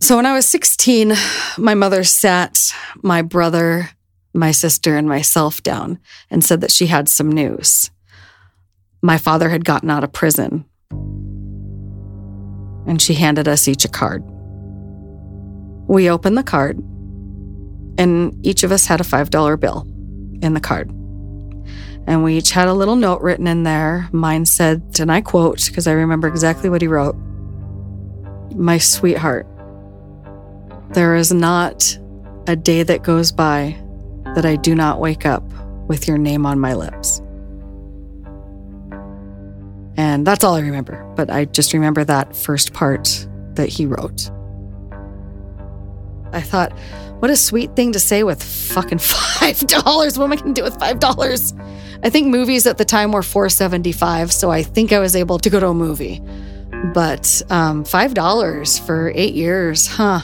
So when I was 16, my mother sat my brother, my sister, and myself down and said that she had some news. My father had gotten out of prison. And she handed us each a card. We opened the card, and each of us had a $5 bill in the card. And we each had a little note written in there. Mine said, and I quote, because I remember exactly what he wrote, "My sweetheart, there is not a day that goes by that I do not wake up with your name on my lips." And that's all I remember, but I just remember that first part that he wrote. I thought, what a sweet thing to say with fucking $5. What am I going to do with $5? I think movies at the time were $4.75, so I think I was able to go to a movie. But $5 for 8 years, huh?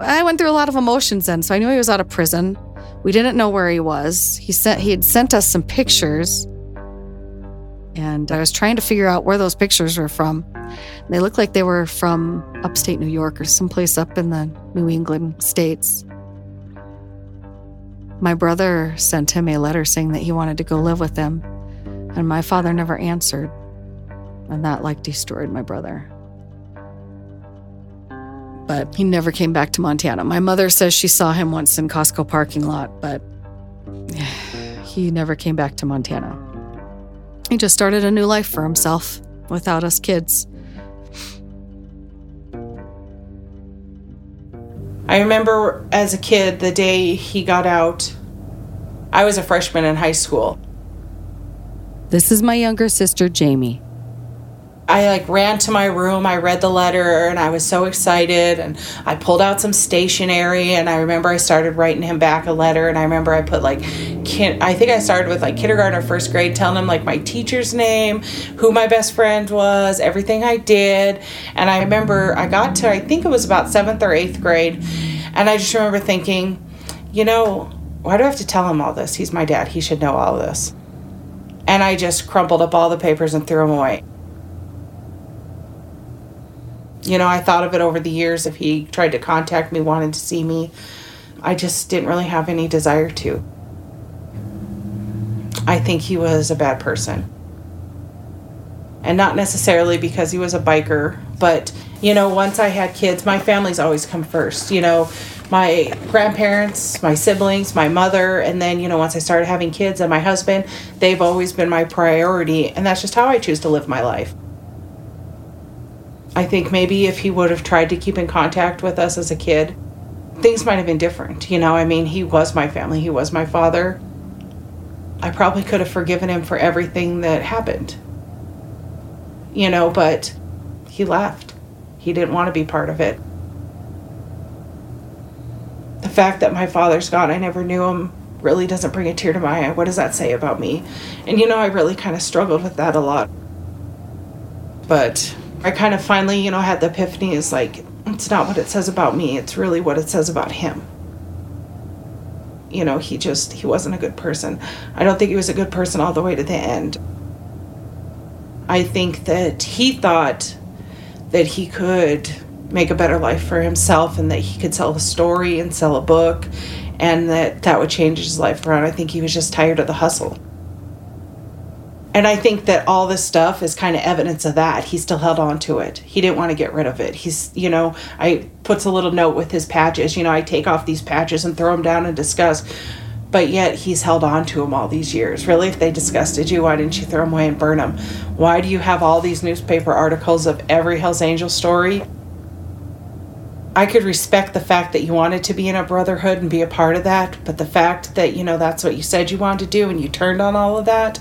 I went through a lot of emotions then, so I knew he was out of prison. We didn't know where he was. He had sent us some pictures, and I was trying to figure out where those pictures were from. They looked like they were from upstate New York or someplace up in the New England states. My brother sent him a letter saying that he wanted to go live with them, and my father never answered, and that destroyed my brother. But he never came back to Montana. My mother says she saw him once in Costco parking lot, but he never came back to Montana. He just started a new life for himself without us kids. I remember as a kid, the day he got out, I was a freshman in high school. This is my younger sister, Jamie. I ran to my room, I read the letter, and I was so excited, and I pulled out some stationery, and I remember I started writing him back a letter, and I remember I put I think I started with kindergarten or first grade, telling him my teacher's name, who my best friend was, everything I did. And I remember I got to, I think it was about 7th or 8th grade, and I just remember thinking, why do I have to tell him all this? He's my dad, he should know all this. And I just crumpled up all the papers and threw them away. I thought of it over the years, if he tried to contact me, wanted to see me. I just didn't really have any desire to. I think he was a bad person. And not necessarily because he was a biker, but, once I had kids, my family's always come first. My grandparents, my siblings, my mother, and then, once I started having kids and my husband, they've always been my priority, and that's just how I choose to live my life. I think maybe if he would have tried to keep in contact with us as a kid, things might have been different. He was my family. He was my father. I probably could have forgiven him for everything that happened. But he left. He didn't want to be part of it. The fact that my father's gone, I never knew him, really doesn't bring a tear to my eye. What does that say about me? And, I really kind of struggled with that a lot. But I kind of finally, had the epiphany, is it's not what it says about me, it's really what it says about him. He wasn't a good person. I don't think he was a good person all the way to the end. I think that he thought that he could make a better life for himself and that he could sell a story and sell a book and that would change his life around. I think he was just tired of the hustle. And I think that all this stuff is kind of evidence of that. He still held on to it. He didn't want to get rid of it. He's, you know, I puts a little note with his patches. You know, I take off these patches and throw them down in disgust. But yet he's held on to them all these years. Really, if they disgusted you, why didn't you throw them away and burn them? Why do you have all these newspaper articles of every Hell's Angel story? I could respect the fact that you wanted to be in a brotherhood and be a part of that. But the fact that, you know, that's what you said you wanted to do and you turned on all of that.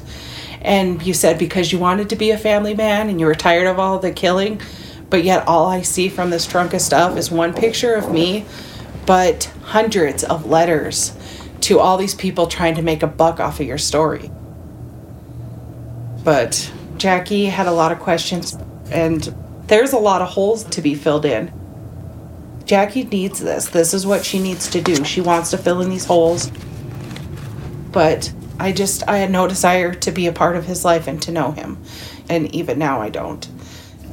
And you said because you wanted to be a family man and you were tired of all the killing. But yet all I see from this trunk of stuff is one picture of me, but hundreds of letters to all these people trying to make a buck off of your story. But Jackie had a lot of questions, and there's a lot of holes to be filled in. Jackie needs this. This is what she needs to do. She wants to fill in these holes. But I had no desire to be a part of his life and to know him. And even now I don't.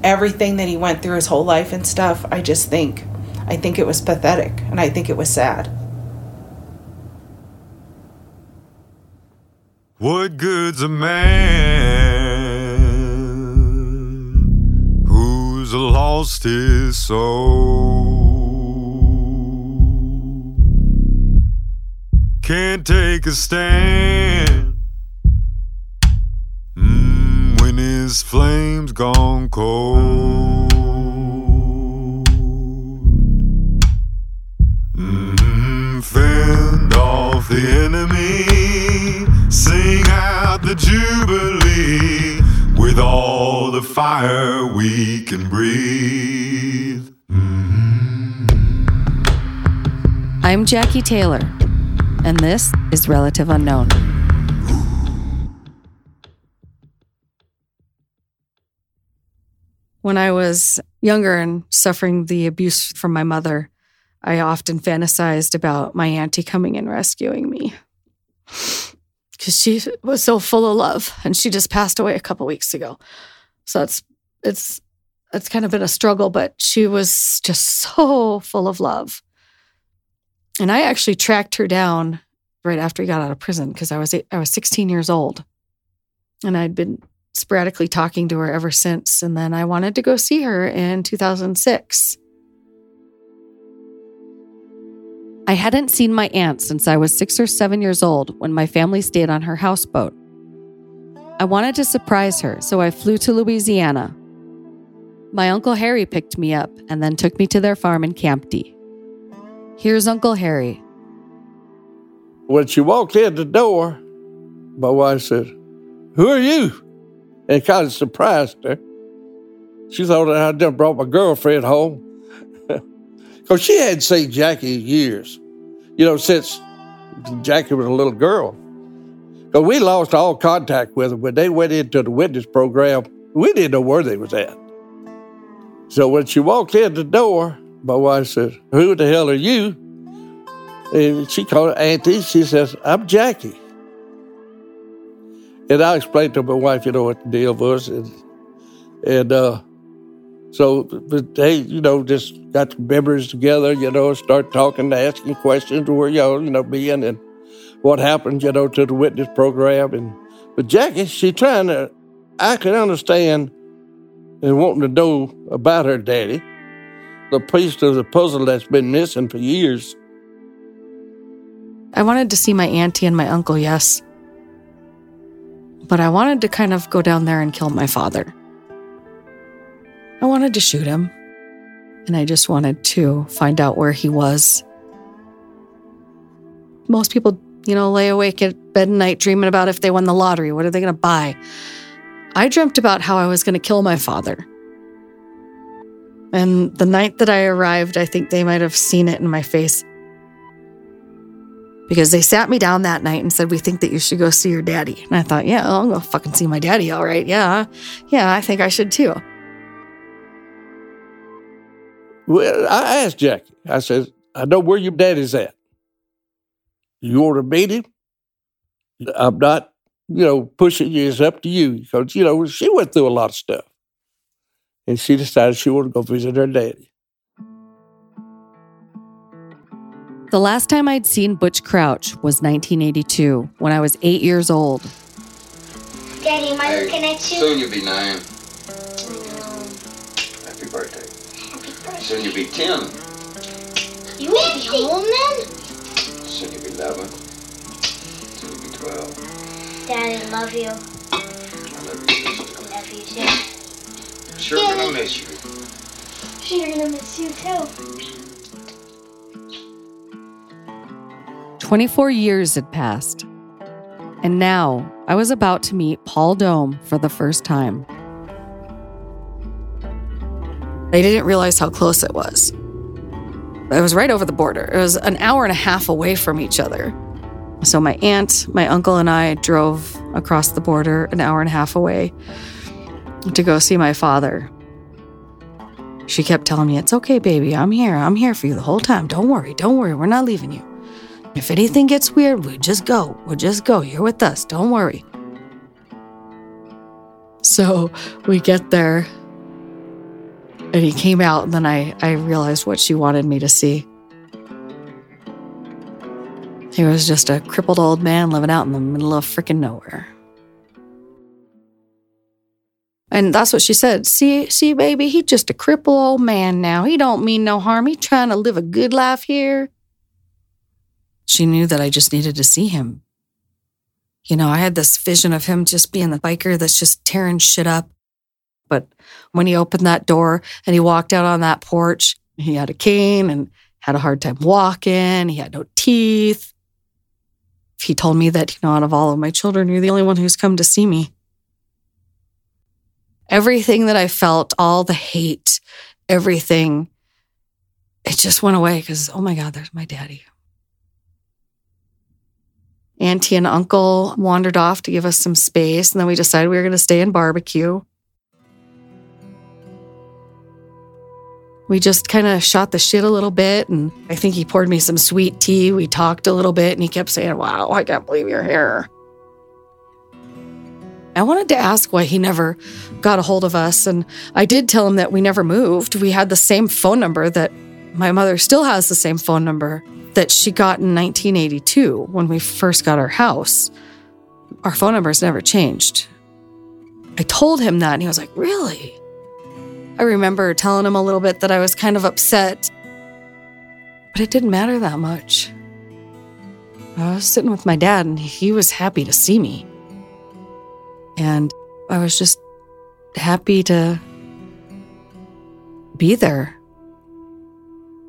Everything that he went through his whole life and stuff, I think it was pathetic, and I think it was sad. What good's a man who's lost his soul? Can't take a stand when his flame's gone cold. Fend off the enemy, sing out the jubilee, with all the fire we can breathe. I'm Jackie Taylor, and this is Relative Unknown. When I was younger and suffering the abuse from my mother, I often fantasized about my auntie coming and rescuing me. Because she was so full of love, and she just passed away a couple weeks ago. So it's kind of been a struggle, but she was just so full of love. And I actually tracked her down right after he got out of prison, because I was 16 years old. And I'd been sporadically talking to her ever since, and then I wanted to go see her in 2006. I hadn't seen my aunt since I was 6 or 7 years old when my family stayed on her houseboat. I wanted to surprise her, so I flew to Louisiana. My Uncle Harry picked me up and then took me to their farm in Campty. Here's Uncle Harry. When she walked in the door, my wife said, "Who are you?" And it kind of surprised her. She thought that I just brought my girlfriend home. Because she hadn't seen Jackie in years, you know, since Jackie was a little girl. Because we lost all contact with them. When they went into the witness program, we didn't know where they was at. So when she walked in the door, my wife said, "Who the hell are you?" And she called her Auntie. She says, "I'm Jackie." And I explained to my wife, you know, what the deal was. So they, you know, just got memories together, you know, start talking, asking questions where y'all, you know, been and what happened, you know, to the witness program. But Jackie, she trying to, I can understand and wanting to know about her daddy, the piece of the puzzle that's been missing for years. I wanted to see my auntie and my uncle, yes. But I wanted to kind of go down there and kill my father. I wanted to shoot him, and I just wanted to find out where he was. Most people, you know, lay awake at bed at night dreaming about if they won the lottery, what are they going to buy? I dreamt about how I was going to kill my father. And the night that I arrived, I think they might have seen it in my face. Because they sat me down that night and said, "We think that you should go see your daddy." And I thought, yeah, I'll go fucking see my daddy, all right, yeah. Yeah, I think I should too. Well, I asked Jackie, I said, "I know where your daddy's at. You want to meet him? I'm not, you know, pushing you. It's up to you." Because, you know, she went through a lot of stuff. And she decided she wanted to go visit her daddy. The last time I'd seen Butch Crouch was 1982, when I was 8 years old. Daddy, am I looking at you? Soon you'll be 9. Happy birthday. Happy birthday. Soon you'll be 10. You will be old then? Soon you'll be 11. Soon you'll be 12. Daddy, I love you. I love you, sister. I love you, too. Sure, yeah. Gonna miss you. Sure, gonna miss you, too. 24 years had passed, and now I was about to meet Paul Dohm for the first time. I didn't realize how close it was. It was right over the border. It was an hour and a half away from each other. So my aunt, my uncle, and I drove across the border an hour and a half away to go see my father. She kept telling me, "It's okay, baby. I'm here. I'm here for you the whole time. Don't worry. Don't worry. We're not leaving you. If anything gets weird, we just go. We'll just go. You're with us. Don't worry." So we get there, and he came out, and then I realized what she wanted me to see. He was just a crippled old man living out in the middle of freaking nowhere. And that's what she said. See, baby, he's just a crippled old man now. He don't mean no harm. He trying to live a good life here. She knew that I just needed to see him. You know, I had this vision of him just being the biker that's just tearing shit up. But when he opened that door and he walked out on that porch, he had a cane and had a hard time walking. He had no teeth. He told me that, you know, out of all of my children, you're the only one who's come to see me. Everything that I felt, all the hate, everything, it just went away because, oh my God, there's my daddy. Auntie and uncle wandered off to give us some space, and then we decided we were going to stay and barbecue. We just kind of shot the shit a little bit, and I think he poured me some sweet tea. We talked a little bit, and he kept saying, "Wow, I can't believe you're here." I wanted to ask why he never got a hold of us, and I did tell him that we never moved. We had the same phone number that my mother still has, the same phone number that she got in 1982 when we first got our house. Our phone number's never changed. I told him that, and he was like, "Really?" I remember telling him a little bit that I was kind of upset, but it didn't matter that much. I was sitting with my dad, and he was happy to see me. And I was just happy to be there.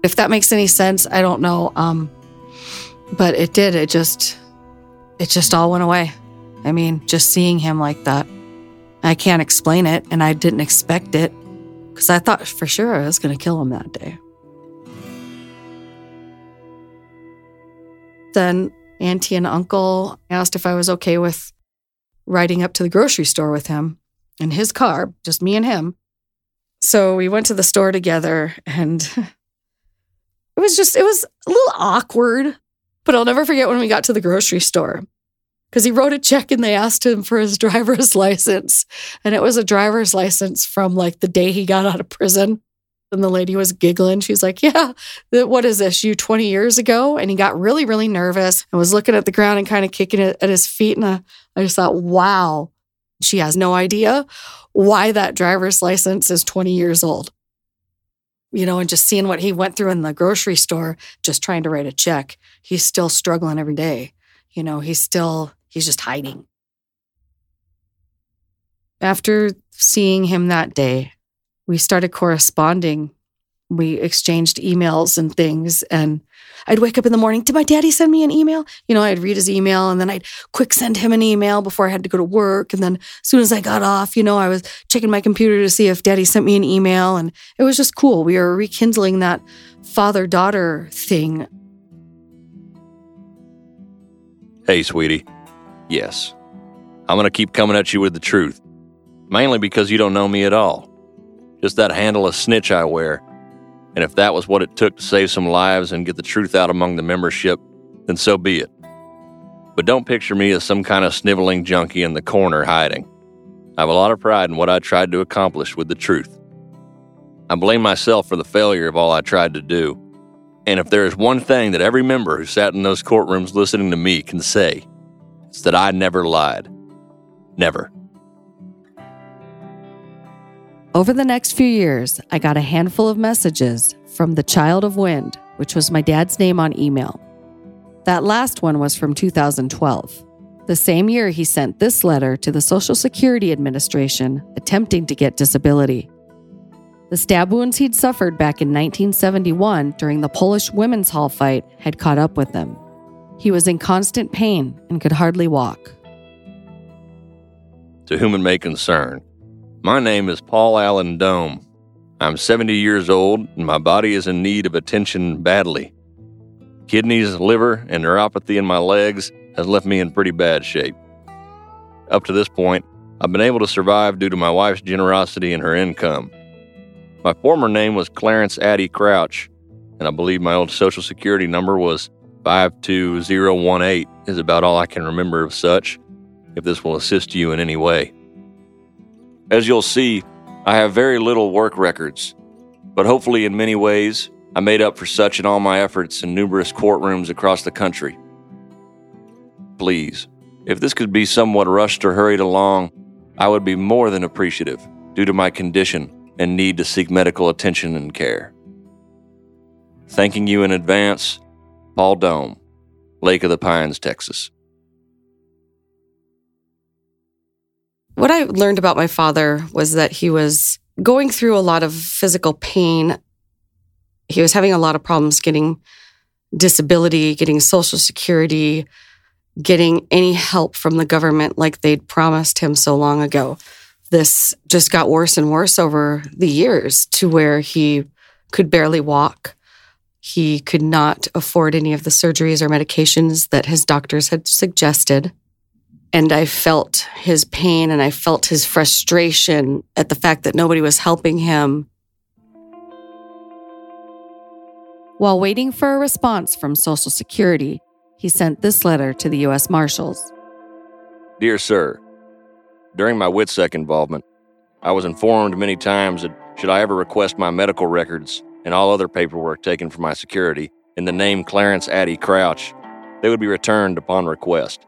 If that makes any sense, I don't know. But it did. It just all went away. I mean, just seeing him like that. I can't explain it, and I didn't expect it, because I thought for sure I was going to kill him that day. Then Auntie and Uncle asked if I was okay with riding up to the grocery store with him in his car, just me and him. So we went to the store together, and... It was a little awkward, but I'll never forget when we got to the grocery store, because he wrote a check and they asked him for his driver's license. And it was a driver's license from like the day he got out of prison. And the lady was giggling. She's like, "Yeah, what is this, you 20 years ago?" And he got really, really nervous and was looking at the ground and kind of kicking it at his feet. And I just thought, wow, she has no idea why that driver's license is 20 years old. You know, and just seeing what he went through in the grocery store, just trying to write a check. He's still struggling every day. You know, he's just hiding. After seeing him that day, we started corresponding. We exchanged emails and things. And I'd wake up in the morning, "Did my daddy send me an email?" You know, I'd read his email, and then I'd quick send him an email before I had to go to work. And then as soon as I got off, you know, I was checking my computer to see if daddy sent me an email. And it was just cool. We were rekindling that father-daughter thing. "Hey, sweetie. Yes. I'm going to keep coming at you with the truth. Mainly because you don't know me at all. Just that handle of snitch I wear. And if that was what it took to save some lives and get the truth out among the membership, then so be it. But don't picture me as some kind of sniveling junkie in the corner hiding. I have a lot of pride in what I tried to accomplish with the truth. I blame myself for the failure of all I tried to do. And if there is one thing that every member who sat in those courtrooms listening to me can say, it's that I never lied. Never. Over the next few years, I got a handful of messages from the Child of Wind, which was my dad's name on email. That last one was from 2012, the same year he sent this letter to the Social Security Administration attempting to get disability. The stab wounds he'd suffered back in 1971 during the Polish Women's Hall fight had caught up with him. He was in constant pain and could hardly walk. To whom it may concern, my name is Paul Allen Dohm. I'm 70 years old and my body is in need of attention badly. Kidneys, liver, and neuropathy in my legs has left me in pretty bad shape. Up to this point, I've been able to survive due to my wife's generosity and her income. My former name was Clarence Addie Crouch, and I believe my old Social Security number was 52018 is about all I can remember of such, if this will assist you in any way. As you'll see, I have very little work records, but hopefully in many ways, I made up for such in all my efforts in numerous courtrooms across the country. Please, if this could be somewhat rushed or hurried along, I would be more than appreciative due to my condition and need to seek medical attention and care. Thanking you in advance, Paul Dohm, Lake of the Pines, Texas. What I learned about my father was that he was going through a lot of physical pain. He was having a lot of problems getting disability, getting Social Security, getting any help from the government like they'd promised him so long ago. This just got worse and worse over the years to where he could barely walk. He could not afford any of the surgeries or medications that his doctors had suggested. And I felt his pain and I felt his frustration at the fact that nobody was helping him. While waiting for a response from Social Security, he sent this letter to the U.S. Marshals. Dear Sir, during my WITSEC involvement, I was informed many times that should I ever request my medical records and all other paperwork taken from my security in the name Clarence Addie Crouch, they would be returned upon request.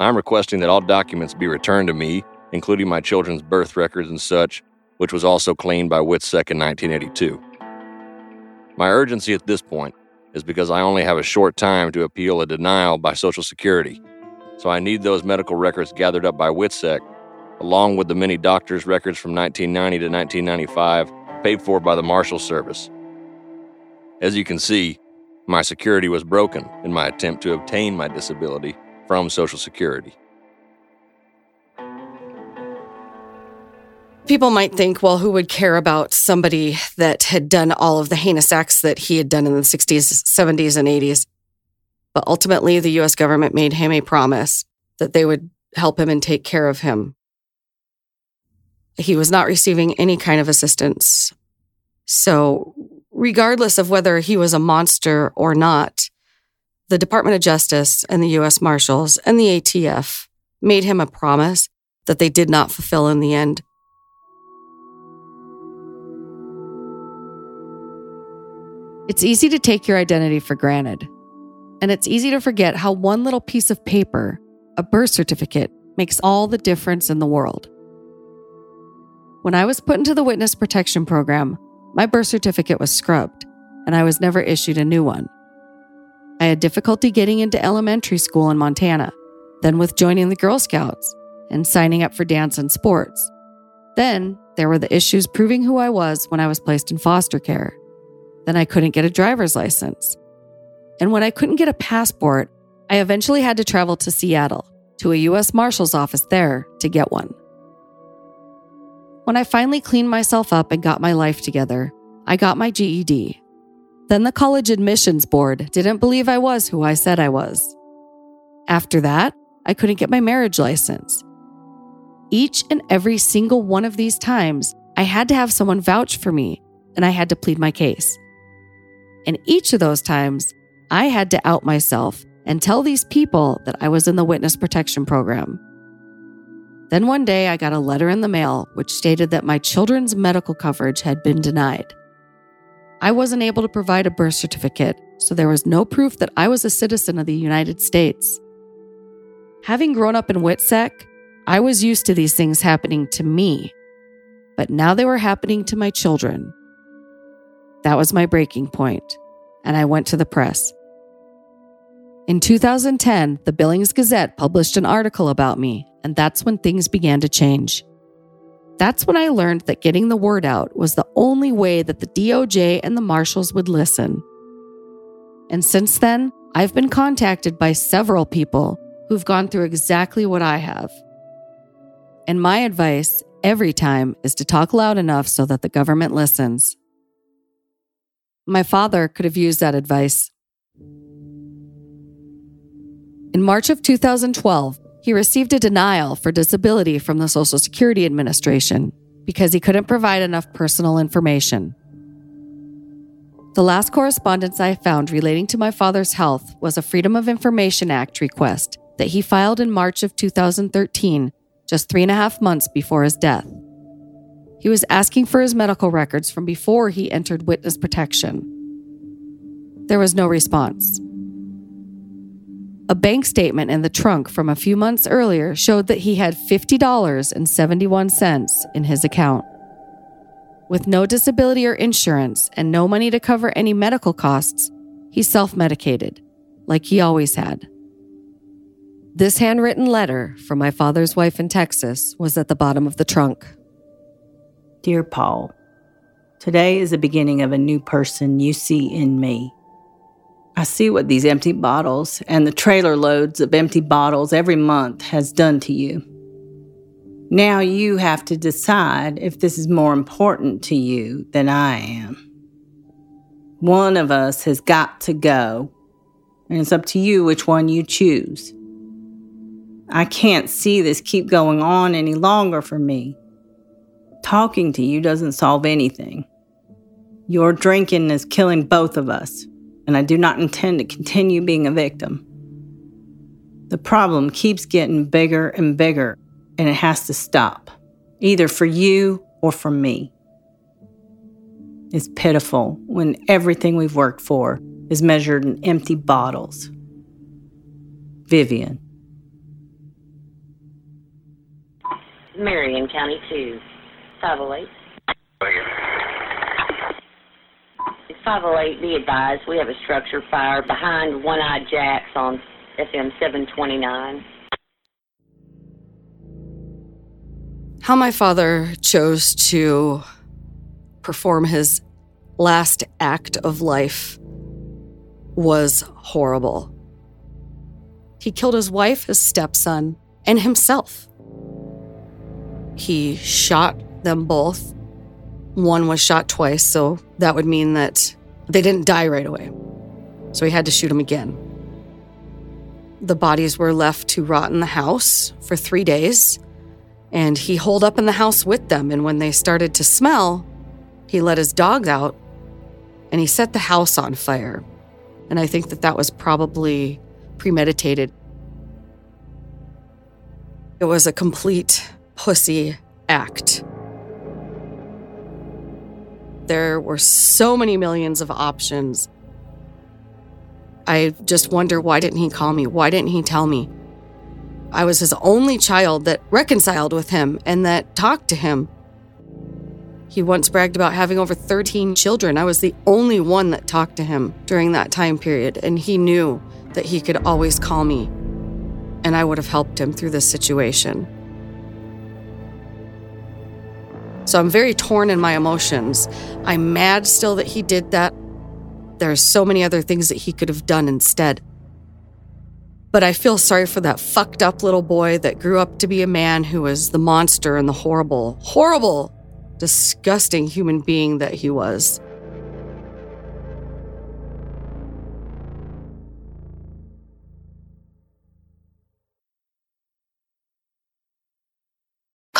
I'm requesting that all documents be returned to me, including my children's birth records and such, which was also cleaned by WITSEC in 1982. My urgency at this point is because I only have a short time to appeal a denial by Social Security. So I need those medical records gathered up by WITSEC, along with the many doctors' records from 1990 to 1995 paid for by the Marshal Service. As you can see, my security was broken in my attempt to obtain my disability from Social Security. People might think, well, who would care about somebody that had done all of the heinous acts that he had done in the 60s, 70s, and 80s? But ultimately, the U.S. government made him a promise that they would help him and take care of him. He was not receiving any kind of assistance. So, regardless of whether he was a monster or not, the Department of Justice and the U.S. Marshals and the ATF made him a promise that they did not fulfill in the end. It's easy to take your identity for granted. And it's easy to forget how one little piece of paper, a birth certificate, makes all the difference in the world. When I was put into the Witness Protection Program, my birth certificate was scrubbed, and I was never issued a new one. I had difficulty getting into elementary school in Montana, then with joining the Girl Scouts and signing up for dance and sports. Then there were the issues proving who I was when I was placed in foster care. Then I couldn't get a driver's license. And when I couldn't get a passport, I eventually had to travel to Seattle, to a U.S. Marshal's office there to get one. When I finally cleaned myself up and got my life together, I got my GED. Then the college admissions board didn't believe I was who I said I was. After that, I couldn't get my marriage license. Each and every single one of these times, I had to have someone vouch for me, and I had to plead my case. And each of those times, I had to out myself and tell these people that I was in the Witness Protection Program. Then one day I got a letter in the mail which stated that my children's medical coverage had been denied. I wasn't able to provide a birth certificate, so there was no proof that I was a citizen of the United States. Having grown up in WITSEC, I was used to these things happening to me, but now they were happening to my children. That was my breaking point, and I went to the press. In 2010, the Billings Gazette published an article about me, and that's when things began to change. That's when I learned that getting the word out was the only way that the DOJ and the marshals would listen. And since then, I've been contacted by several people who've gone through exactly what I have. And my advice every time is to talk loud enough so that the government listens. My father could have used that advice. In March of 2012, he received a denial for disability from the Social Security Administration because he couldn't provide enough personal information. The last correspondence I found relating to my father's health was a Freedom of Information Act request that he filed in March of 2013, just 3.5 months before his death. He was asking for his medical records from before he entered witness protection. There was no response. A bank statement in the trunk from a few months earlier showed that he had $50.71 in his account. With no disability or insurance and no money to cover any medical costs, he self-medicated, like he always had. This handwritten letter from my father's wife in Texas was at the bottom of the trunk. Dear Paul, today is the beginning of a new person you see in me. I see what these empty bottles and the trailer loads of empty bottles every month has done to you. Now you have to decide if this is more important to you than I am. One of us has got to go, and it's up to you which one you choose. I can't see this keep going on any longer for me. Talking to you doesn't solve anything. Your drinking is killing both of us, and I do not intend to continue being a victim. The problem keeps getting bigger and bigger, and it has to stop, either for you or for me. It's pitiful when everything we've worked for is measured in empty bottles. Vivian. Marion County 2, 508. 508, be advised, we have a structure fire behind One Eyed Jacks on FM 729. How my father chose to perform his last act of life was horrible. He killed his wife, his stepson, and himself. He shot them both. One was shot twice, so that would mean that they didn't die right away. So he had to shoot him again. The bodies were left to rot in the house for 3 days, and he holed up in the house with them. And when they started to smell, he let his dogs out, and he set the house on fire. And I think that was probably premeditated. It was a complete pussy act. There were so many millions of options. I just wonder, why didn't he call me? Why didn't he tell me? I was his only child that reconciled with him and that talked to him. He once bragged about having over 13 children. I was the only one that talked to him during that time period, and he knew that he could always call me, and I would have helped him through this situation. So I'm very torn in my emotions. I'm mad still that he did that. There's so many other things that he could have done instead. But I feel sorry for that fucked up little boy that grew up to be a man who was the monster and the horrible, horrible, disgusting human being that he was.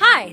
Hi,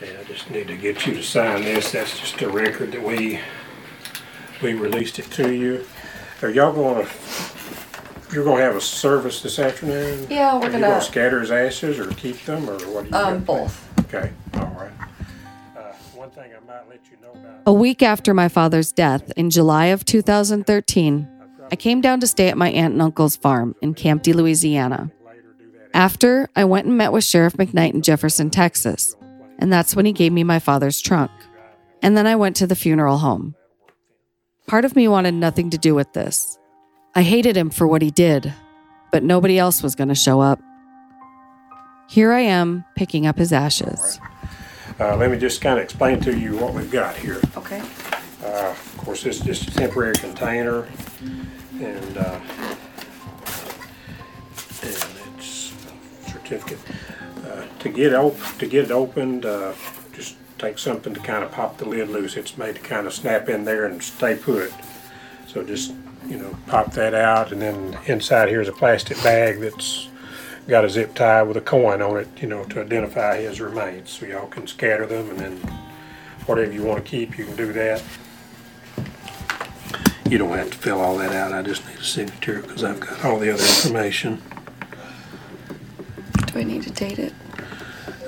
Okay, I just need to get you to sign this. That's just a record that we released it to you. Are y'all going to, you're going to have a service this afternoon? Yeah, we're going to. Are you going to scatter his ashes or keep them, or what do you think? Both. Okay, all right. One thing I might let you know about. A week after my father's death, in July of 2013, I came down to stay at my aunt and uncle's farm in Camden, Louisiana. After, I went and met with Sheriff McKnight in Jefferson, Texas. And that's when he gave me my father's trunk. And then I went to the funeral home. Part of me wanted nothing to do with this. I hated him for what he did, but nobody else was going to show up. Here I am, picking up his ashes. Right. Let me just kind of explain to you what we've got here. Okay. Of course, this is just a temporary container, and it's a certificate. To get it opened, just take something to kind of pop the lid loose. It's made to kind of snap in there and stay put. So just, pop that out. And then inside here's a plastic bag that's got a zip tie with a coin on it, to identify his remains. So y'all can scatter them, and then whatever you want to keep, you can do that. You don't have to fill all that out. I just need a signature because I've got all the other information. We need to date it.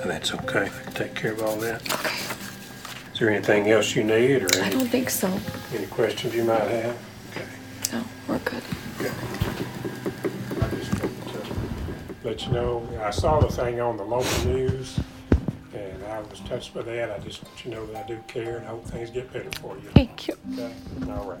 That's okay. I can take care of all that. Okay. Is there anything else you need? Or I don't think so. Any questions you might have? Okay. No, we're good. Okay. I just want to let you know, I saw the thing on the local news, and I was touched by that. I just want you to know that I do care, and I hope things get better for you. Thank you. Okay. All right.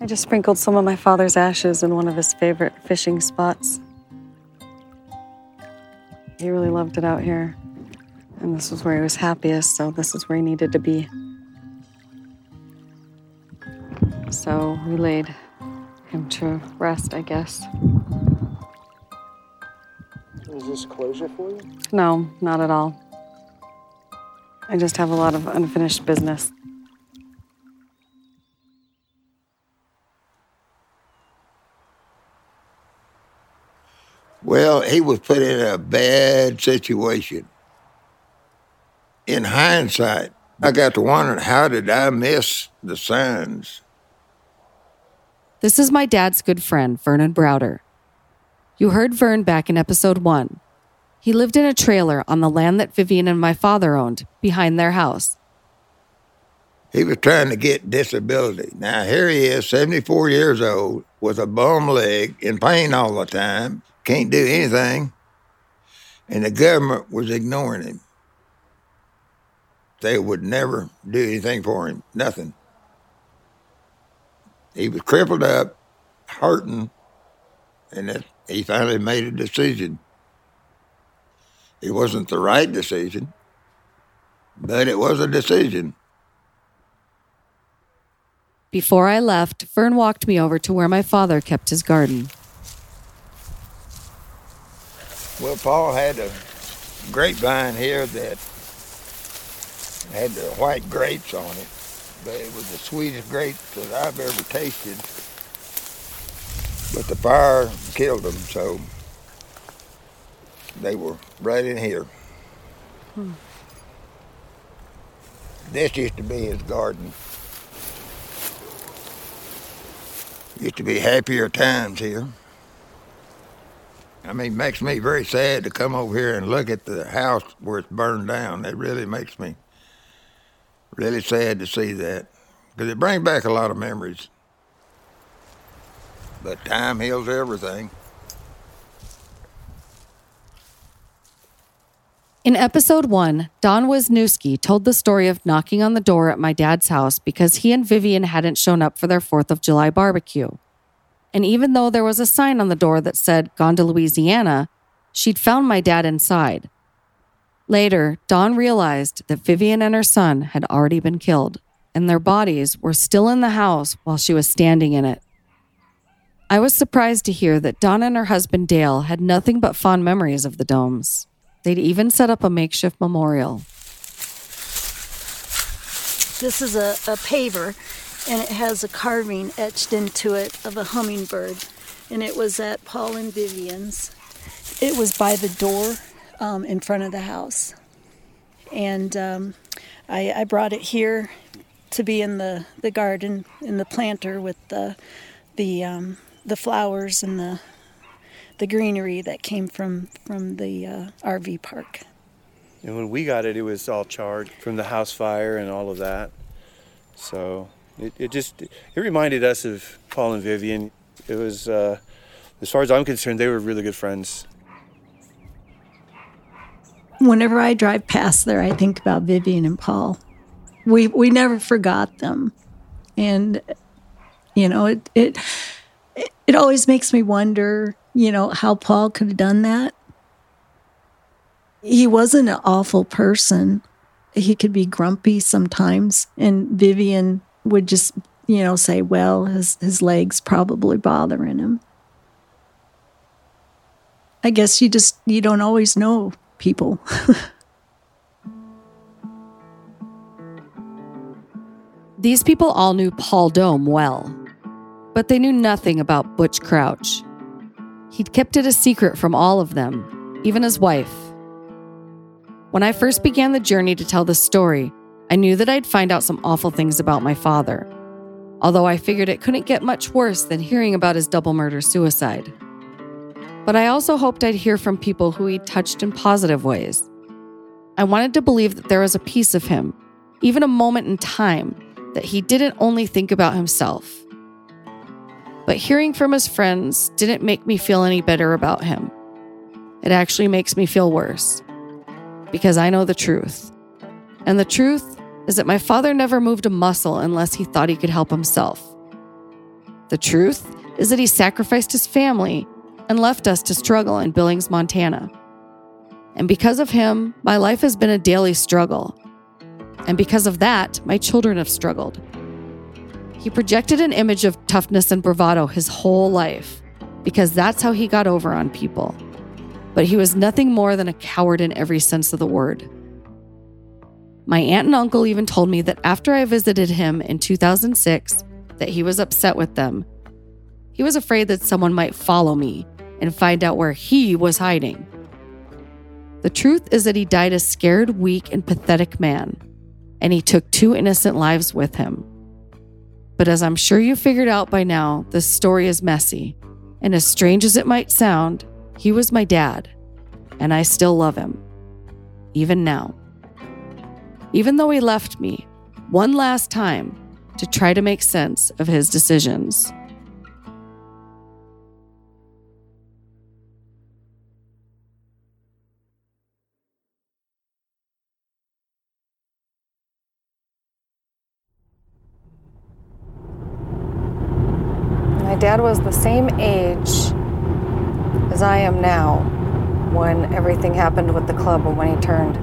I just sprinkled some of my father's ashes in one of his favorite fishing spots. He really loved it out here, and this was where he was happiest, so this is where he needed to be. So we laid him to rest, I guess. Is this closure for you? No, not at all. I just have a lot of unfinished business. Well, he was put in a bad situation. In hindsight, I got to wondering, how did I miss the signs? This is my dad's good friend, Vernon Browder. You heard Vern back in episode 1. He lived in a trailer on the land that Vivian and my father owned, behind their house. He was trying to get disability. Now, here he is, 74 years old, with a bum leg, in pain all the time. Can't do anything, and the government was ignoring him. They would never do anything for him, nothing. He was crippled up, hurting, and he finally made a decision. It wasn't the right decision, but it was a decision. Before I left, Vern walked me over to where my father kept his garden. Well, Paul had a grapevine here that had the white grapes on it, but it was the sweetest grapes that I've ever tasted. But the fire killed them, so they were right in here. This used to be his garden. Used to be happier times here. I mean, it makes me very sad to come over here and look at the house where it's burned down. It really makes me really sad to see that, because it brings back a lot of memories. But time heals everything. In episode 1, Don Wisniewski told the story of knocking on the door at my dad's house because he and Vivian hadn't shown up for their 4th of July barbecue. And even though there was a sign on the door that said, "Gone to Louisiana," she'd found my dad inside. Later, Don realized that Vivian and her son had already been killed, and their bodies were still in the house while she was standing in it. I was surprised to hear that Don and her husband Dale had nothing but fond memories of the Domes. They'd even set up a makeshift memorial. This is a paver, and it has a carving etched into it of a hummingbird, and it was at Paul and Vivian's. It was by the door in front of the house. And I brought it here to be in the garden, in the planter with the flowers and the greenery that came from the RV park. And when we got it was all charred from the house fire and all of that. So it reminded us of Paul and Vivian. It was, as far as I'm concerned, they were really good friends. Whenever I drive past there, I think about Vivian and Paul. We never forgot them. And, you know, it always makes me wonder, you know, how Paul could have done that. He wasn't an awful person. He could be grumpy sometimes, and Vivian would just, you know, say, well, his leg's probably bothering him. I guess you don't always know people. These people all knew Paul Dohm well, but they knew nothing about Butch Crouch. He'd kept it a secret from all of them, even his wife. When I first began the journey to tell this story, I knew that I'd find out some awful things about my father, although I figured it couldn't get much worse than hearing about his double murder-suicide. But I also hoped I'd hear from people who he touched in positive ways. I wanted to believe that there was a piece of him, even a moment in time, that he didn't only think about himself. But hearing from his friends didn't make me feel any better about him. It actually makes me feel worse, because I know the truth. And the truth is that my father never moved a muscle unless he thought he could help himself. The truth is that he sacrificed his family and left us to struggle in Billings, Montana. And because of him, my life has been a daily struggle. And because of that, my children have struggled. He projected an image of toughness and bravado his whole life, because that's how he got over on people. But he was nothing more than a coward in every sense of the word. My aunt and uncle even told me that after I visited him in 2006, that he was upset with them. He was afraid that someone might follow me and find out where he was hiding. The truth is that he died a scared, weak, and pathetic man, and he took 2 innocent lives with him. But as I'm sure you figured out by now, this story is messy. And as strange as it might sound, he was my dad, and I still love him, even now. Even though he left me one last time to try to make sense of his decisions. Dad was the same age as I am now when everything happened with the club, or when he turned.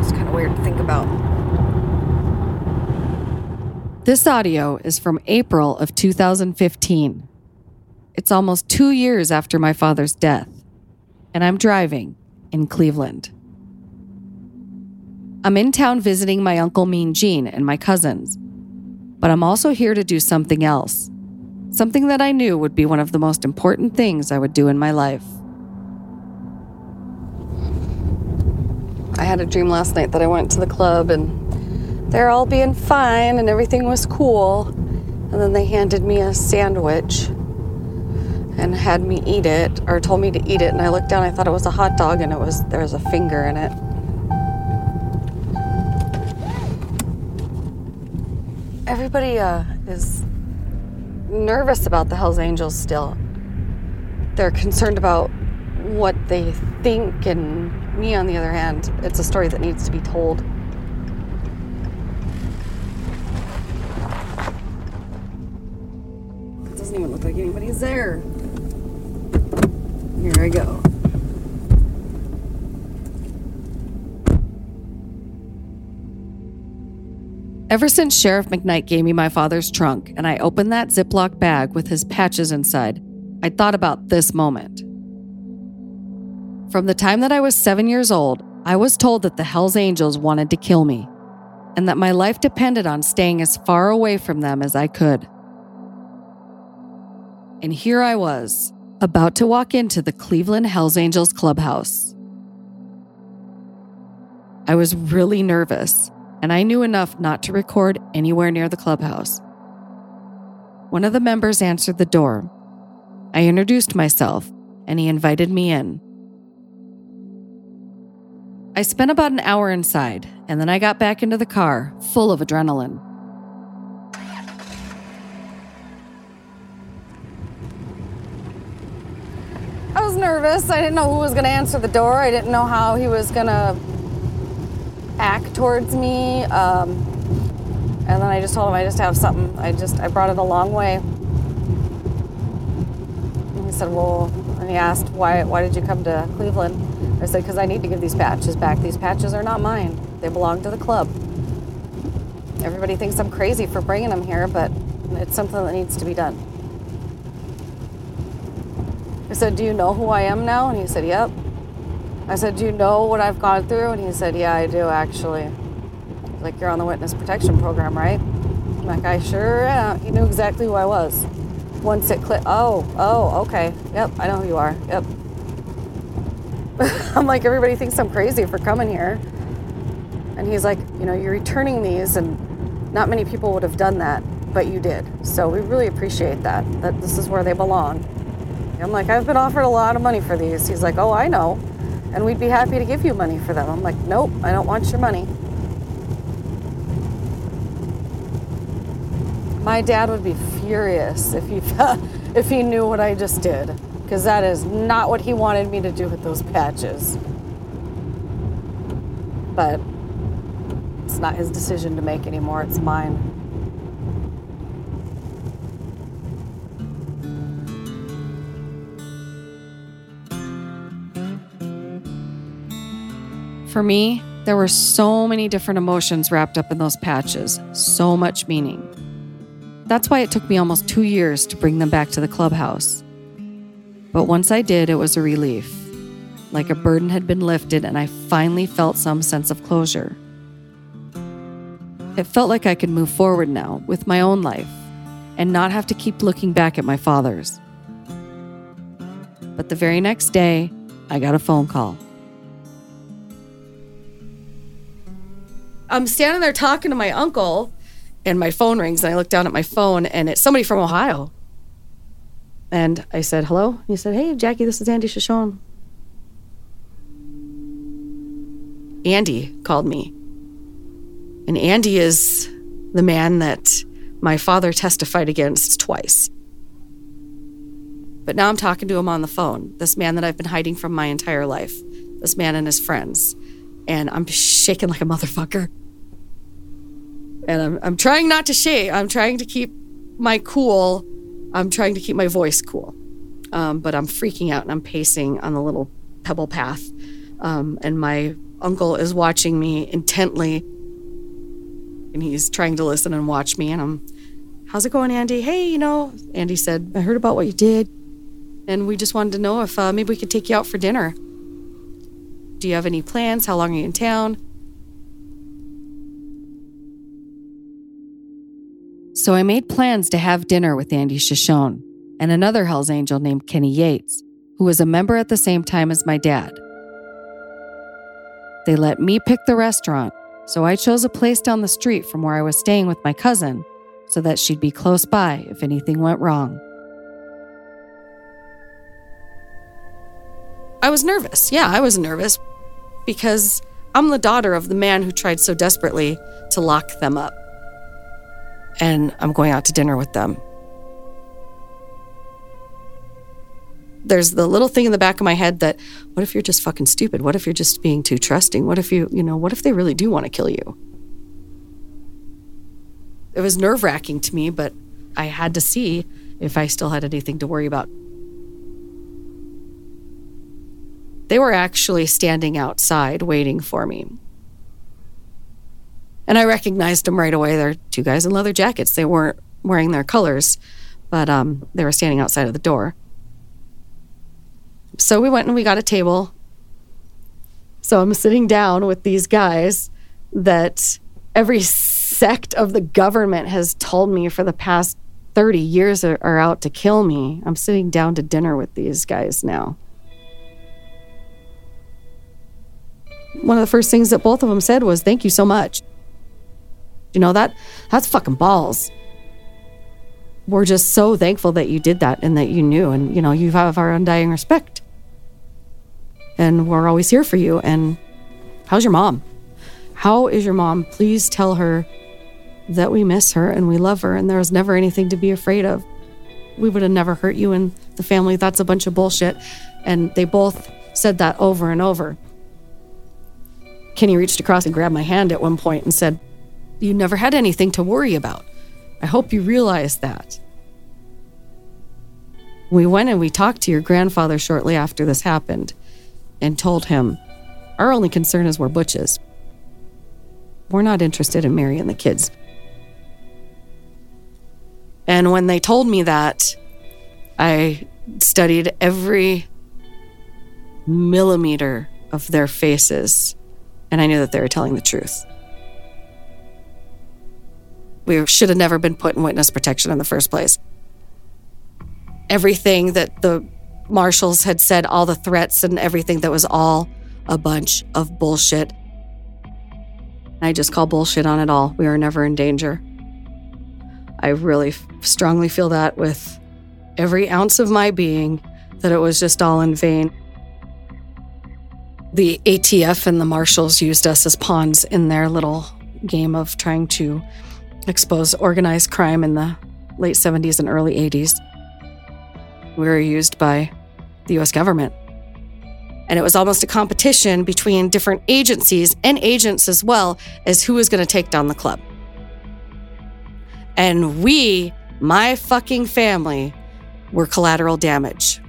It's kind of weird to think about. This audio is from April of 2015. It's almost 2 years after my father's death, and I'm driving in Cleveland. I'm in town visiting my uncle Mean Gene and my cousins. But I'm also here to do something else, something that I knew would be one of the most important things I would do in my life. I had a dream last night that I went to the club and they're all being fine and everything was cool. And then they handed me a sandwich and had me eat it, or told me to eat it, and I looked down, I thought it was a hot dog, and there was a finger in it. Everybody is nervous about the Hell's Angels still. They're concerned about what they think, and me, on the other hand, it's a story that needs to be told. It doesn't even look like anybody's there. Here I go. Ever since Sheriff McKnight gave me my father's trunk and I opened that Ziploc bag with his patches inside, I thought about this moment. From the time that I was 7 years old, I was told that the Hell's Angels wanted to kill me, and that my life depended on staying as far away from them as I could. And here I was, about to walk into the Cleveland Hell's Angels clubhouse. I was really nervous, and I knew enough not to record anywhere near the clubhouse. One of the members answered the door. I introduced myself, and he invited me in. I spent about an hour inside, and then I got back into the car, full of adrenaline. I was nervous. I didn't know who was going to answer the door. I didn't know how he was going to act towards me. And then I just told him I just have something. I brought it a long way. Said, well, and he asked, why did you come to Cleveland? I said, because I need to give these patches back. These patches are not mine. They belong to the club. Everybody thinks I'm crazy for bringing them here, but it's something that needs to be done. I said, do you know who I am now? And he said, yep. I said, do you know what I've gone through? And he said, yeah, I do, actually. Like, you're on the witness protection program, right? I'm like, I sure am. He knew exactly who I was. Once it clicked, oh, okay, yep, I know who you are, yep. I'm like, everybody thinks I'm crazy for coming here. And he's like, you know, you're returning these, and not many people would have done that, but you did. So we really appreciate that this is where they belong. I'm like, I've been offered a lot of money for these. He's like, oh, I know, and we'd be happy to give you money for them. I'm like, nope, I don't want your money. My dad would be furious if he knew what I just did, because that is not what he wanted me to do with those patches. But it's not his decision to make anymore, it's mine. For me, there were so many different emotions wrapped up in those patches, so much meaning. That's why it took me almost 2 years to bring them back to the clubhouse. But once I did, it was a relief. Like a burden had been lifted, and I finally felt some sense of closure. It felt like I could move forward now with my own life and not have to keep looking back at my father's. But the very next day, I got a phone call. I'm standing there talking to my uncle, and my phone rings, and I look down at my phone, and it's somebody from Ohio. And I said, hello? And he said, hey, Jackie, this is Andy Shoshone. Andy called me. And Andy is the man that my father testified against twice. But now I'm talking to him on the phone, this man that I've been hiding from my entire life, this man and his friends. And I'm shaking like a motherfucker. And I'm trying not to shake. I'm trying to keep my cool. I'm trying to keep my voice cool. But I'm freaking out, and I'm pacing on the little pebble path. And my uncle is watching me intently. And he's trying to listen and watch me. And I'm, how's it going, Andy? Hey, you know, Andy said, I heard about what you did. And we just wanted to know if maybe we could take you out for dinner. Do you have any plans? How long are you in town? So I made plans to have dinner with Andy Shoshone and another Hell's Angel named Kenny Yates, who was a member at the same time as my dad. They let me pick the restaurant, so I chose a place down the street from where I was staying with my cousin so that she'd be close by if anything went wrong. I was nervous. Yeah, I was nervous because I'm the daughter of the man who tried so desperately to lock them up. And I'm going out to dinner with them. There's the little thing in the back of my head that, what if you're just fucking stupid? What if you're just being too trusting? What if what if they really do want to kill you? It was nerve-wracking to me, but I had to see if I still had anything to worry about. They were actually standing outside waiting for me. And I recognized them right away. They're two guys in leather jackets. They weren't wearing their colors, but they were standing outside of the door. So we went and we got a table. So I'm sitting down with these guys that every sect of the government has told me for the past 30 years are out to kill me. I'm sitting down to dinner with these guys now. One of the first things that both of them said was, thank you so much. You know, that's fucking balls. We're just so thankful that you did that and that you knew, and, you know, you have our undying respect. And we're always here for you. And how's your mom? How is your mom? Please tell her that we miss her and we love her and there was never anything to be afraid of. We would have never hurt you and the family. That's a bunch of bullshit. And they both said that over and over. Kenny reached across and grabbed my hand at one point and said, you never had anything to worry about. I hope you realize that. We went and we talked to your grandfather shortly after this happened and told him, our only concern is we're butches. We're not interested in marrying the kids. And when they told me that, I studied every millimeter of their faces. And I knew that they were telling the truth. We should have never been put in witness protection in the first place. Everything that the marshals had said, all the threats and everything, that was all a bunch of bullshit. I just call bullshit on it all. We were never in danger. I really strongly feel that with every ounce of my being, that it was just all in vain. The ATF and the marshals used us as pawns in their little game of trying to expose organized crime in the late 70s and early 80s. We were used by the U.S. government. And it was almost a competition between different agencies and agents as well as who was going to take down the club. And we, my fucking family, were collateral damage.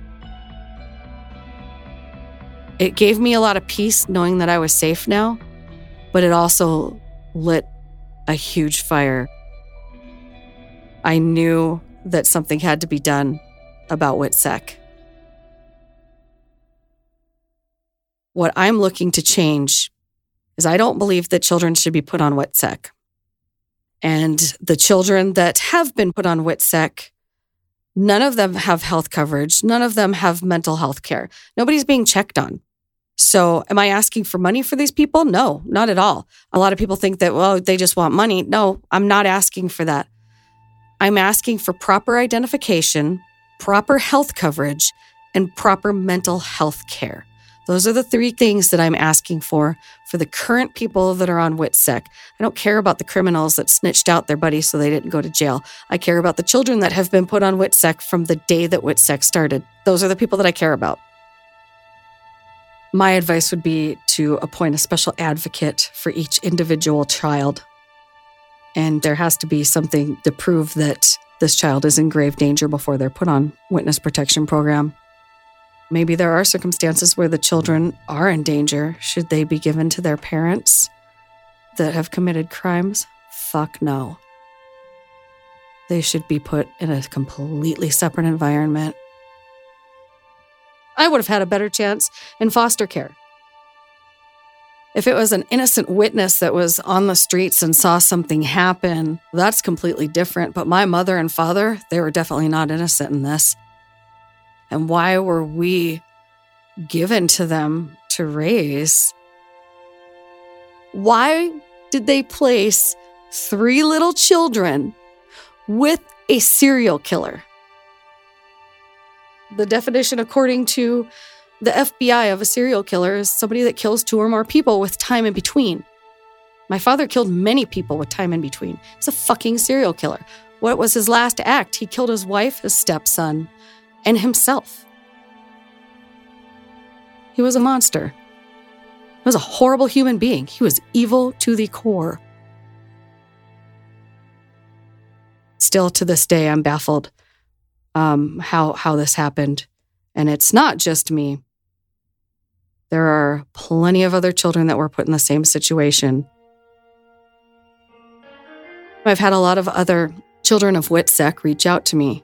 It gave me a lot of peace knowing that I was safe now, but it also lit a huge fire. I knew that something had to be done about WITSEC. What I'm looking to change is I don't believe that children should be put on WITSEC. And the children that have been put on WITSEC, none of them have health coverage. None of them have mental health care. Nobody's being checked on. So am I asking for money for these people? No, not at all. A lot of people think that, well, they just want money. No, I'm not asking for that. I'm asking for proper identification, proper health coverage, and proper mental health care. Those are the three things that I'm asking for the current people that are on WITSEC. I don't care about the criminals that snitched out their buddies so they didn't go to jail. I care about the children that have been put on WITSEC from the day that WITSEC started. Those are the people that I care about. My advice would be to appoint a special advocate for each individual child. And there has to be something to prove that this child is in grave danger before they're put on witness protection program. Maybe there are circumstances where the children are in danger. Should they be given to their parents that have committed crimes? Fuck no. They should be put in a completely separate environment. I would have had a better chance in foster care. If it was an innocent witness that was on the streets and saw something happen, that's completely different. But my mother and father, they were definitely not innocent in this. And why were we given to them to raise? Why did they place three little children with a serial killer. The definition, according to the FBI, of a serial killer is somebody that kills two or more people with time in between. My father killed many people with time in between. He's a fucking serial killer. What was his last act? He killed his wife, his stepson, and himself. He was a monster. He was a horrible human being. He was evil to the core. Still to this day, I'm baffled how this happened. And it's not just me. There are plenty of other children that were put in the same situation. I've had a lot of other children of WITSEC reach out to me.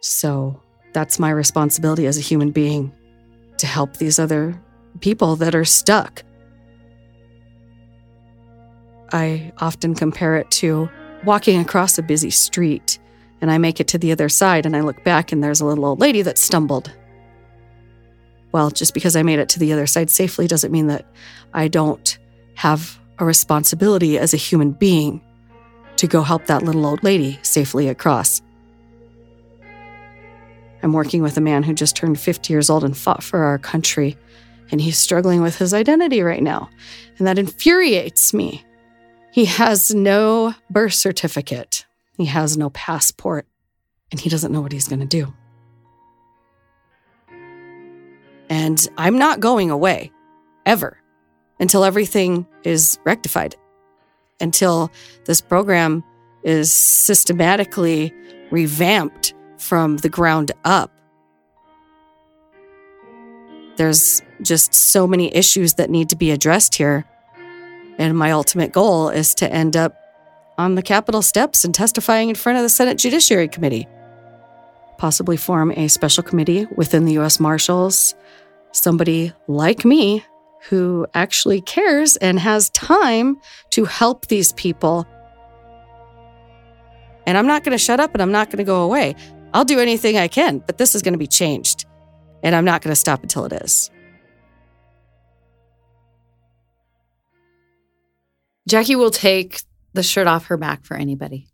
So that's my responsibility as a human being, to help these other people that are stuck. I often compare it to walking across a busy street, and I make it to the other side, and I look back, and there's a little old lady that stumbled. Well, just because I made it to the other side safely doesn't mean that I don't have a responsibility as a human being to go help that little old lady safely across. I'm working with a man who just turned 50 years old and fought for our country, and he's struggling with his identity right now, and that infuriates me. He has no birth certificate. He has no passport, and he doesn't know what he's going to do. And I'm not going away, ever, until everything is rectified, until this program is systematically revamped from the ground up. There's just so many issues that need to be addressed here. And my ultimate goal is to end up on the Capitol steps and testifying in front of the Senate Judiciary Committee. Possibly form a special committee within the U.S. Marshals. Somebody like me who actually cares and has time to help these people. And I'm not going to shut up, and I'm not going to go away. I'll do anything I can, but this is going to be changed. And I'm not going to stop until it is. Jackie will take the shirt off her back for anybody.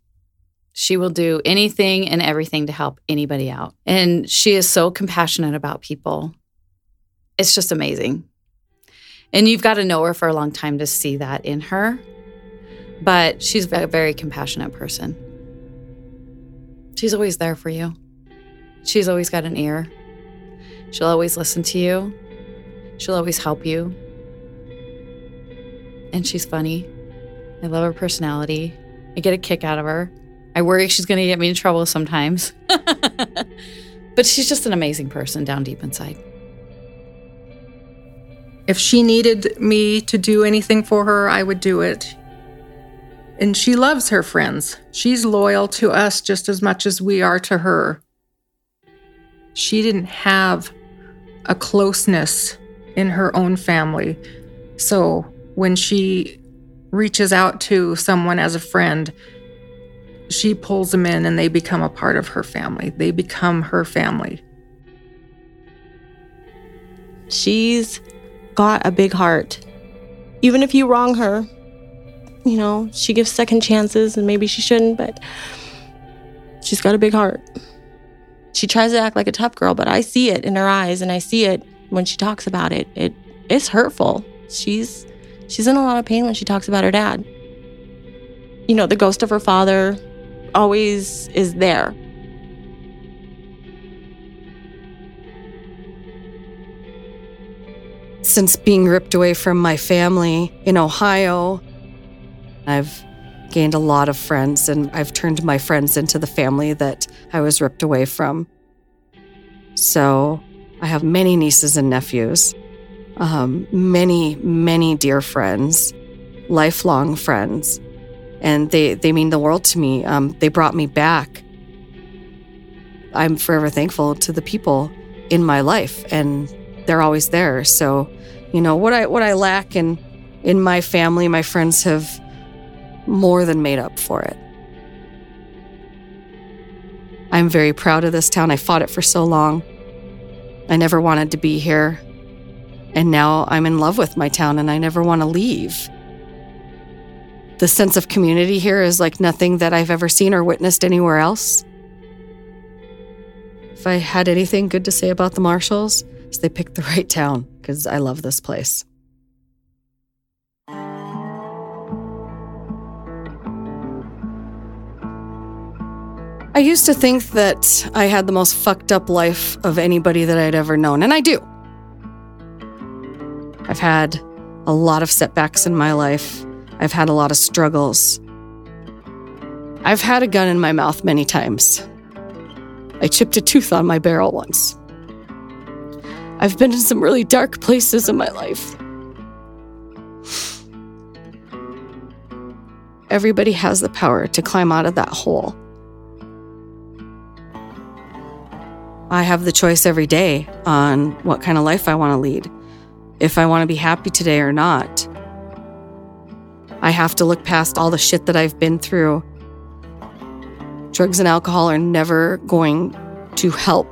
She will do anything and everything to help anybody out. And she is so compassionate about people. It's just amazing. And you've got to know her for a long time to see that in her. But she's a very compassionate person. She's always there for you. She's always got an ear. She'll always listen to you. She'll always help you. And she's funny. I love her personality. I get a kick out of her. I worry she's going to get me in trouble sometimes. But she's just an amazing person down deep inside. If she needed me to do anything for her, I would do it. And she loves her friends. She's loyal to us just as much as we are to her. She didn't have a closeness in her own family. So when she reaches out to someone as a friend, she pulls them in and they become a part of her family. They become her family. She's got a big heart. Even if you wrong her, you know, she gives second chances, and maybe she shouldn't, but she's got a big heart. She tries to act like a tough girl, but I see it in her eyes, and I see it when she talks about it. It's hurtful. She's in a lot of pain when she talks about her dad. You know, the ghost of her father always is there. Since being ripped away from my family in Ohio, I've gained a lot of friends, and I've turned my friends into the family that I was ripped away from. So I have many nieces and nephews, many, many dear friends, lifelong friends, and they mean the world to me. They brought me back. I'm forever thankful to the people in my life, and they're always there. So, you know, what I lack in my family, my friends have more than made up for it. I'm very proud of this town. I fought it for so long. I never wanted to be here. And now I'm in love with my town, and I never want to leave. The sense of community here is like nothing that I've ever seen or witnessed anywhere else. If I had anything good to say about the Marshalls, it's they picked the right town, because I love this place. I used to think that I had the most fucked up life of anybody that I'd ever known, and I do. I've had a lot of setbacks in my life. I've had a lot of struggles. I've had a gun in my mouth many times. I chipped a tooth on my barrel once. I've been in some really dark places in my life. Everybody has the power to climb out of that hole. I have the choice every day on what kind of life I want to lead, if I want to be happy today or not. I have to look past all the shit that I've been through. Drugs and alcohol are never going to help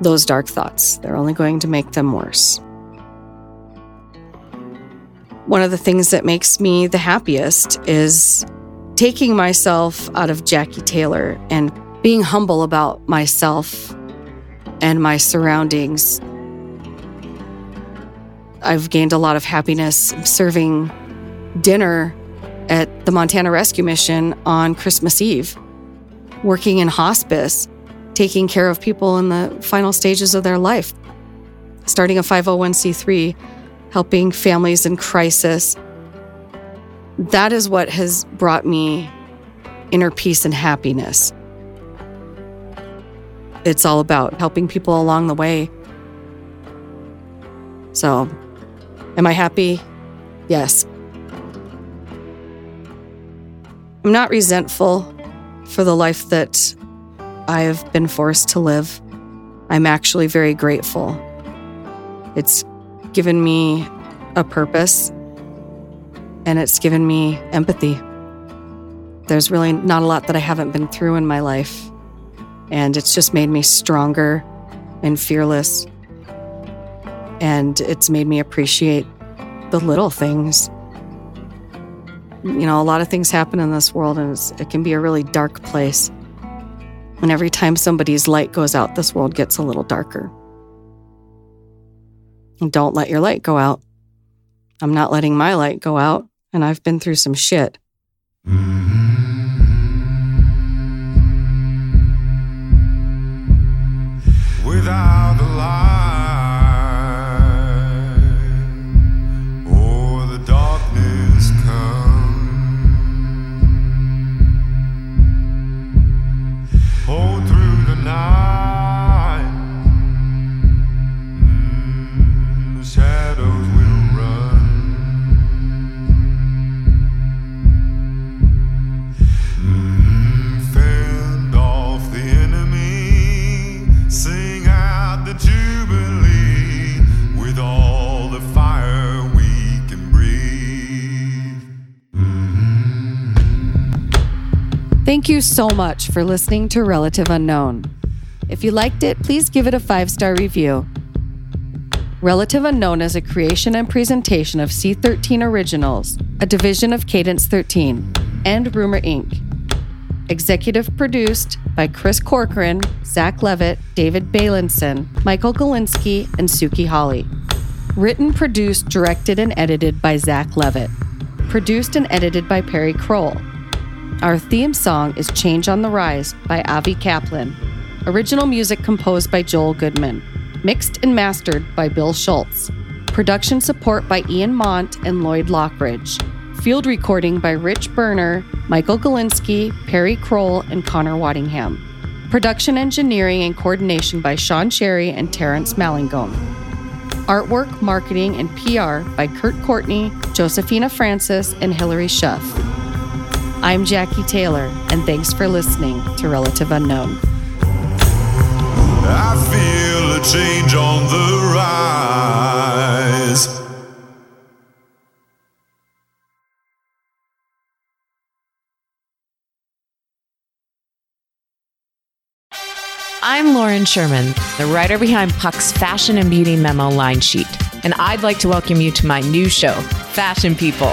those dark thoughts. They're only going to make them worse. One of the things that makes me the happiest is taking myself out of Jackie Taylor and being humble about myself and my surroundings. I've gained a lot of happiness serving dinner at the Montana Rescue Mission on Christmas Eve, working in hospice, taking care of people in the final stages of their life, starting a 501c3, helping families in crisis. That is what has brought me inner peace and happiness. It's all about helping people along the way. So, am I happy? Yes. I'm not resentful for the life that I have been forced to live. I'm actually very grateful. It's given me a purpose, and it's given me empathy. There's really not a lot that I haven't been through in my life. And it's just made me stronger and fearless. And it's made me appreciate the little things. You know, a lot of things happen in this world, and it can be a really dark place. And every time somebody's light goes out, this world gets a little darker. And don't let your light go out. I'm not letting my light go out, and I've been through some shit. Without the light, or the darkness come, all through the night, the shadows will run, fend off the enemy, sing Jubilee, with all the fire we can breathe. Mm-hmm. Thank you so much for listening to Relative Unknown. If you liked it, please give it a 5-star review. Relative Unknown is a creation and presentation of C13 Originals, a division of Cadence 13, and Rumor Inc. Executive produced by Chris Corcoran, Zach Levitt, David Bailinson, Michael Galinsky, and Suki Holly. Written, produced, directed, and edited by Zach Levitt. Produced and edited by Perry Kroll. Our theme song is Change on the Rise by Avi Kaplan. Original music composed by Joel Goodman. Mixed and mastered by Bill Schultz. Production support by Ian Mont and Lloyd Lockridge. Field recording by Rich Berner, Michael Galinsky, Perry Kroll, and Connor Waddingham. Production engineering and coordination by Sean Sherry and Terrence Malingone. Artwork, marketing, and PR by Kurt Courtney, Josephina Francis, and Hillary Schuff. I'm Jackie Taylor, and thanks for listening to Relative Unknown. I feel a change on the rise. I'm Lauren Sherman, the writer behind Puck's Fashion and Beauty Memo line sheet, and I'd like to welcome you to my new show, Fashion People.